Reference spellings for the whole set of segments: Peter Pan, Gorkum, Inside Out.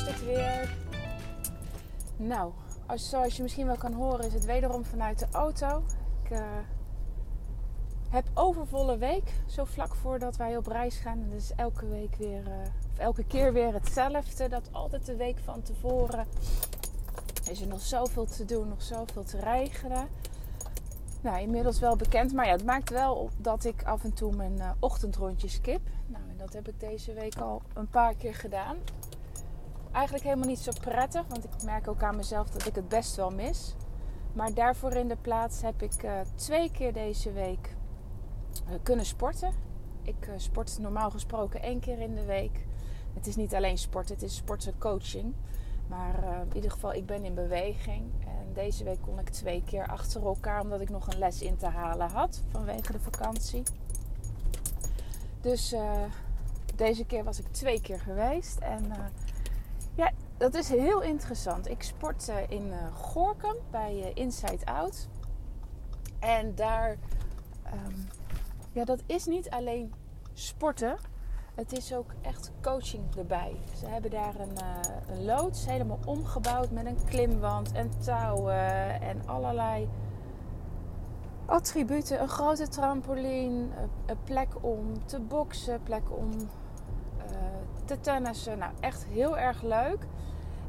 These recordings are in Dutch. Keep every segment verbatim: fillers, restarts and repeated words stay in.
is dit weer... Nou, als, zoals je misschien wel kan horen is het wederom vanuit de auto. Ik uh, heb overvolle week, zo vlak voordat wij op reis gaan. Dat is elke week weer, uh, of elke keer weer hetzelfde. Dat altijd de week van tevoren is er nog zoveel te doen, nog zoveel te regelen. Nou, inmiddels wel bekend, maar ja, het maakt wel op dat ik af en toe mijn uh, ochtendrondjes skip. Nou, en dat heb ik deze week al een paar keer gedaan. Eigenlijk helemaal niet zo prettig, want ik merk ook aan mezelf dat ik het best wel mis. Maar daarvoor in de plaats heb ik uh, twee keer deze week uh, kunnen sporten. Ik uh, sport normaal gesproken één keer in de week. Het is niet alleen sport, het is sportcoaching. Maar uh, in ieder geval, ik ben in beweging. En deze week kon ik twee keer achter elkaar, omdat ik nog een les in te halen had vanwege de vakantie. Dus uh, deze keer was ik twee keer geweest en... Uh, Ja, dat is heel interessant. Ik sport uh, in uh, Gorkum bij uh, Inside Out. En daar... Um, ja, dat is niet alleen sporten. Het is ook echt coaching erbij. Ze hebben daar een, uh, een loods helemaal omgebouwd met een klimwand en touwen en allerlei attributen. Een grote trampoline, een, een plek om te boksen, plek om... te tennissen. Nou, echt heel erg leuk.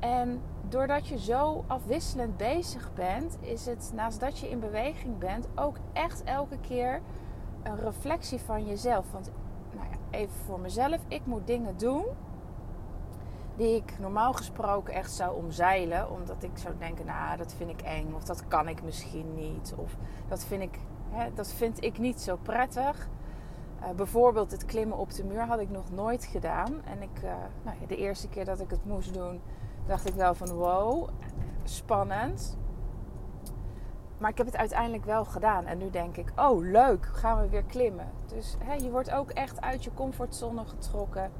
En doordat je zo afwisselend bezig bent, is het naast dat je in beweging bent ook echt elke keer een reflectie van jezelf. Want nou ja, even voor mezelf, ik moet dingen doen die ik normaal gesproken echt zou omzeilen, omdat ik zou denken, nou, dat vind ik eng, of dat kan ik misschien niet, of dat vind ik, hè, dat vind ik niet zo prettig. Uh, bijvoorbeeld het klimmen op de muur had ik nog nooit gedaan. En ik, uh, nou ja, de eerste keer dat ik het moest doen, dacht ik wel van wow, spannend. Maar ik heb het uiteindelijk wel gedaan. En nu denk ik, oh leuk, gaan we weer klimmen. Dus hè, je wordt ook echt uit je comfortzone getrokken.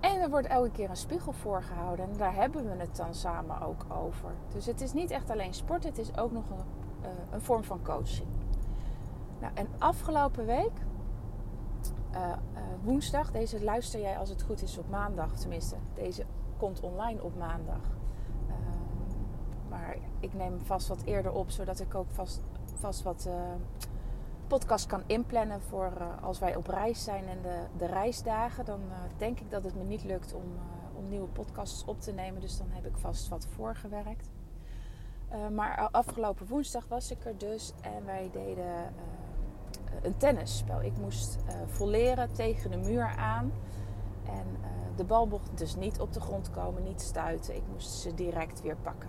En er wordt elke keer een spiegel voor gehouden. En daar hebben we het dan samen ook over. Dus het is niet echt alleen sport, het is ook nog een, uh, een vorm van coaching. Nou, en afgelopen week, uh, uh, woensdag, deze luister jij als het goed is op maandag. Tenminste, deze komt online op maandag. Uh, maar ik neem hem vast wat eerder op, zodat ik ook vast, vast wat uh, podcast kan inplannen voor uh, als wij op reis zijn en de, de reisdagen. Dan uh, denk ik dat het me niet lukt om, uh, om nieuwe podcasts op te nemen. Dus dan heb ik vast wat voorgewerkt. Uh, maar afgelopen woensdag was ik er dus en wij deden... Uh, een tennisspel. Ik moest uh, volleren tegen de muur aan. En uh, de bal mocht dus niet op de grond komen, niet stuiten. Ik moest ze direct weer pakken.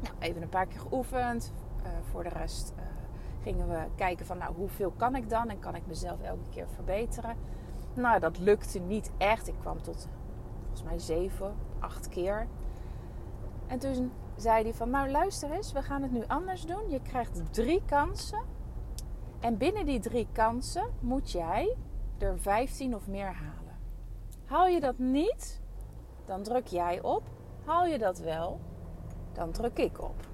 Nou, even een paar keer geoefend. Uh, voor de rest uh, gingen we kijken van, nou, hoeveel kan ik dan? En kan ik mezelf elke keer verbeteren? Nou, dat lukte niet echt. Ik kwam tot, volgens mij, zeven, acht keer. En toen zei hij van, nou, luister eens, we gaan het nu anders doen. Je krijgt drie kansen. En binnen die drie kansen moet jij er vijftien of meer halen. Haal je dat niet, dan druk jij op. Haal je dat wel, dan druk ik op.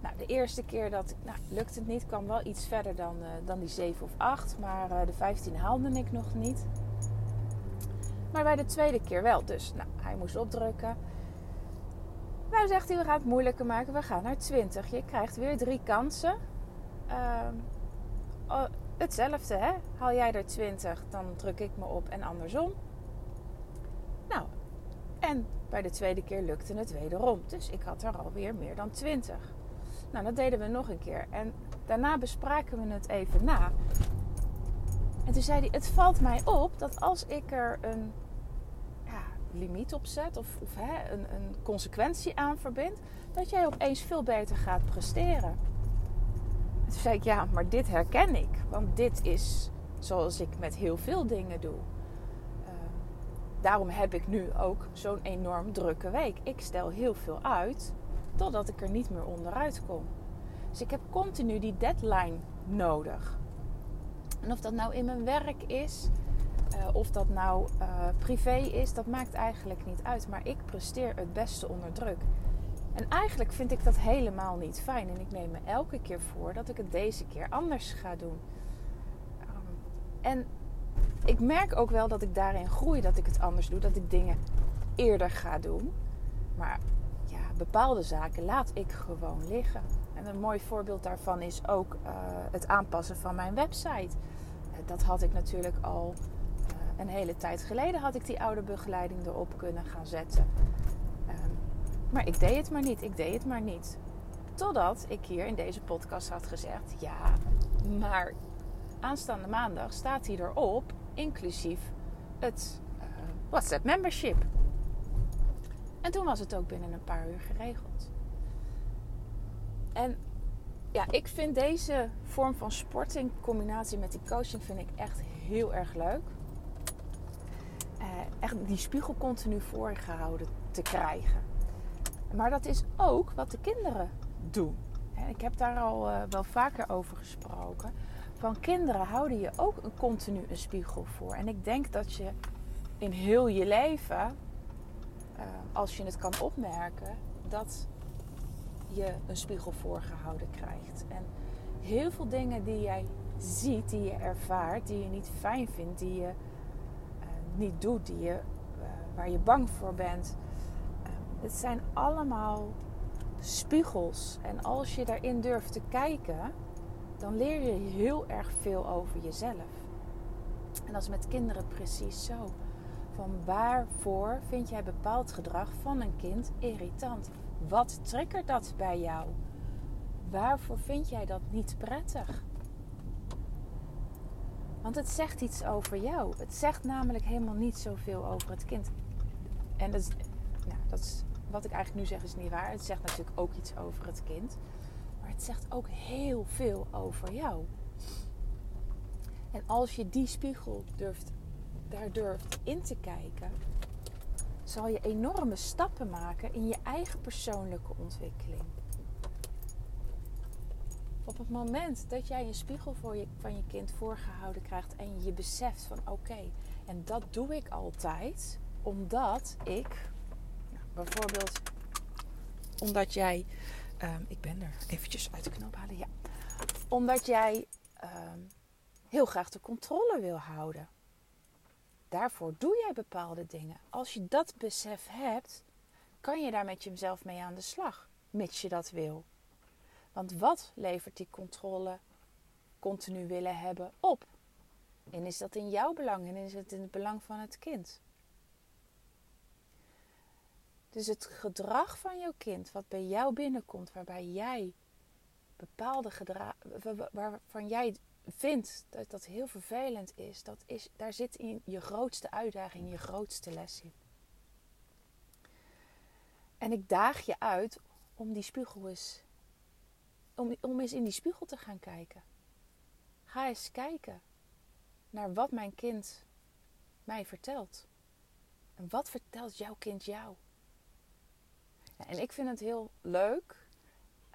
Nou, de eerste keer dat ik, nou, lukt het niet, kwam wel iets verder dan, uh, dan die zeven of acht. Maar uh, de vijftien haalde ik nog niet. Maar bij de tweede keer wel. Dus nou, hij moest opdrukken. Nou zegt hij, we gaan het moeilijker maken. We gaan naar twintig. Je krijgt weer drie kansen. Uh, oh, hetzelfde, hè? Haal jij er twintig, dan druk ik me op en andersom. Nou, en bij de tweede keer lukte het wederom. Dus ik had er alweer meer dan twintig. Nou, dat deden we nog een keer. En daarna bespraken we het even na. En toen zei hij, het valt mij op dat als ik er een ja, limiet op zet... of, of hè, een, een consequentie aan verbind... dat jij opeens veel beter gaat presteren. Toen zei ik, ja, maar dit herken ik. Want dit is zoals ik met heel veel dingen doe. Uh, daarom heb ik nu ook zo'n enorm drukke week. Ik stel heel veel uit, totdat ik er niet meer onderuit kom. Dus ik heb continu die deadline nodig. En of dat nou in mijn werk is, uh, of dat nou uh, privé is, dat maakt eigenlijk niet uit. Maar ik presteer het beste onder druk. En eigenlijk vind ik dat helemaal niet fijn. En ik neem me elke keer voor dat ik het deze keer anders ga doen. Um, en ik merk ook wel dat ik daarin groei, dat ik het anders doe, dat ik dingen eerder ga doen. Maar ja, bepaalde zaken laat ik gewoon liggen. En een mooi voorbeeld daarvan is ook uh, het aanpassen van mijn website. Dat had ik natuurlijk al uh, een hele tijd geleden, had ik die oude begeleiding erop kunnen gaan zetten. Um, maar ik deed het maar niet, ik deed het maar niet. Totdat ik hier in deze podcast had gezegd, ja, maar aanstaande maandag staat hij erop, inclusief het uh, WhatsApp membership. En toen was het ook binnen een paar uur geregeld. En ja, ik vind deze vorm van sport in combinatie met die coaching vind ik echt heel erg leuk. Uh, echt die spiegel continu voorgehouden te krijgen. Maar dat is ook wat de kinderen doen. En ik heb daar al uh, wel vaker over gesproken. Van kinderen houden je ook een continu een spiegel voor. En ik denk dat je in heel je leven, uh, als je het kan opmerken, dat je een spiegel voorgehouden krijgt. En heel veel dingen die jij ziet, die je ervaart, die je niet fijn vindt, die je uh, niet doet, die je, uh, waar je bang voor bent. Uh, het zijn allemaal spiegels. En als je daarin durft te kijken, dan leer je heel erg veel over jezelf. En dat is met kinderen precies zo. Van waarvoor vind jij bepaald gedrag van een kind irritant? Wat triggert dat bij jou? Waarvoor vind jij dat niet prettig? Want het zegt iets over jou. Het zegt namelijk helemaal niet zoveel over het kind. En dat is, nou, dat is, wat ik eigenlijk nu zeg is niet waar. Het zegt natuurlijk ook iets over het kind. Maar het zegt ook heel veel over jou. En als je die spiegel durft, daar durft in te kijken, zal je enorme stappen maken in je eigen persoonlijke ontwikkeling. Op het moment dat jij een spiegel voor je, van je kind voorgehouden krijgt en je beseft van oké, okay, en dat doe ik altijd omdat ik, nou, bijvoorbeeld omdat jij, um, ik ben er eventjes uit de knoop halen, ja, omdat jij um, heel graag de controle wil houden. Daarvoor doe jij bepaalde dingen. Als je dat besef hebt, kan je daar met jezelf mee aan de slag, mits je dat wil. Want wat levert die controle continu willen hebben op? En is dat in jouw belang en is het in het belang van het kind? Dus het gedrag van jouw kind, wat bij jou binnenkomt, waarbij jij bepaalde gedrag, waarvan jij vindt dat dat heel vervelend is, dat is, daar zit in je grootste uitdaging, je grootste les in. En ik daag je uit om die spiegel eens, om, om eens in die spiegel te gaan kijken. Ga eens kijken naar wat mijn kind mij vertelt. En wat vertelt jouw kind jou? En ik vind het heel leuk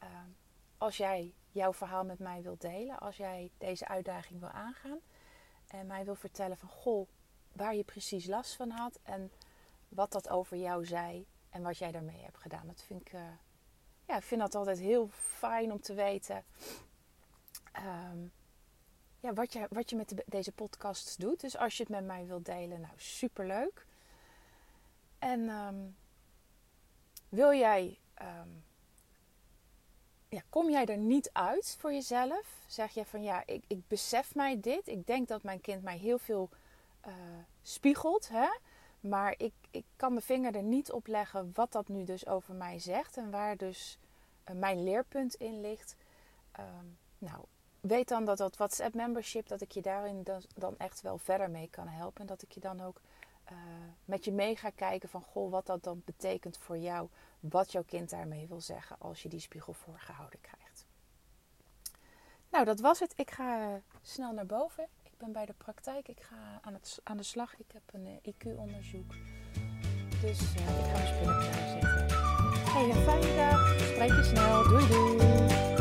uh, als jij jouw verhaal met mij wilt delen, als jij deze uitdaging wil aangaan en mij wil vertellen van goh, waar je precies last van had en wat dat over jou zei en wat jij daarmee hebt gedaan. Dat vind ik, uh, ja, ik vind dat altijd heel fijn om te weten um, ja, wat je, wat je met de, deze podcast doet. Dus als je het met mij wilt delen, nou superleuk. En um, wil jij... Um, Ja, kom jij er niet uit voor jezelf? Zeg je van ja, ik, ik besef mij dit. Ik denk dat mijn kind mij heel veel uh, spiegelt. Hè? Maar ik, ik kan de vinger er niet op leggen wat dat nu dus over mij zegt. En waar dus uh, mijn leerpunt in ligt. Um, nou, weet dan dat dat WhatsApp membership, dat ik je daarin dan echt wel verder mee kan helpen. En dat ik je dan ook uh, met je mee ga kijken van goh, wat dat dan betekent voor jou. Wat jouw kind daarmee wil zeggen als je die spiegel voorgehouden krijgt. Nou, dat was het. Ik ga snel naar boven. Ik ben bij de praktijk. Ik ga aan, het, aan de slag. Ik heb een I Q-onderzoek. Dus uh, ik ga mijn spullen klaarzetten. Hey, een fijne dag. Spreek je snel. Doei doei.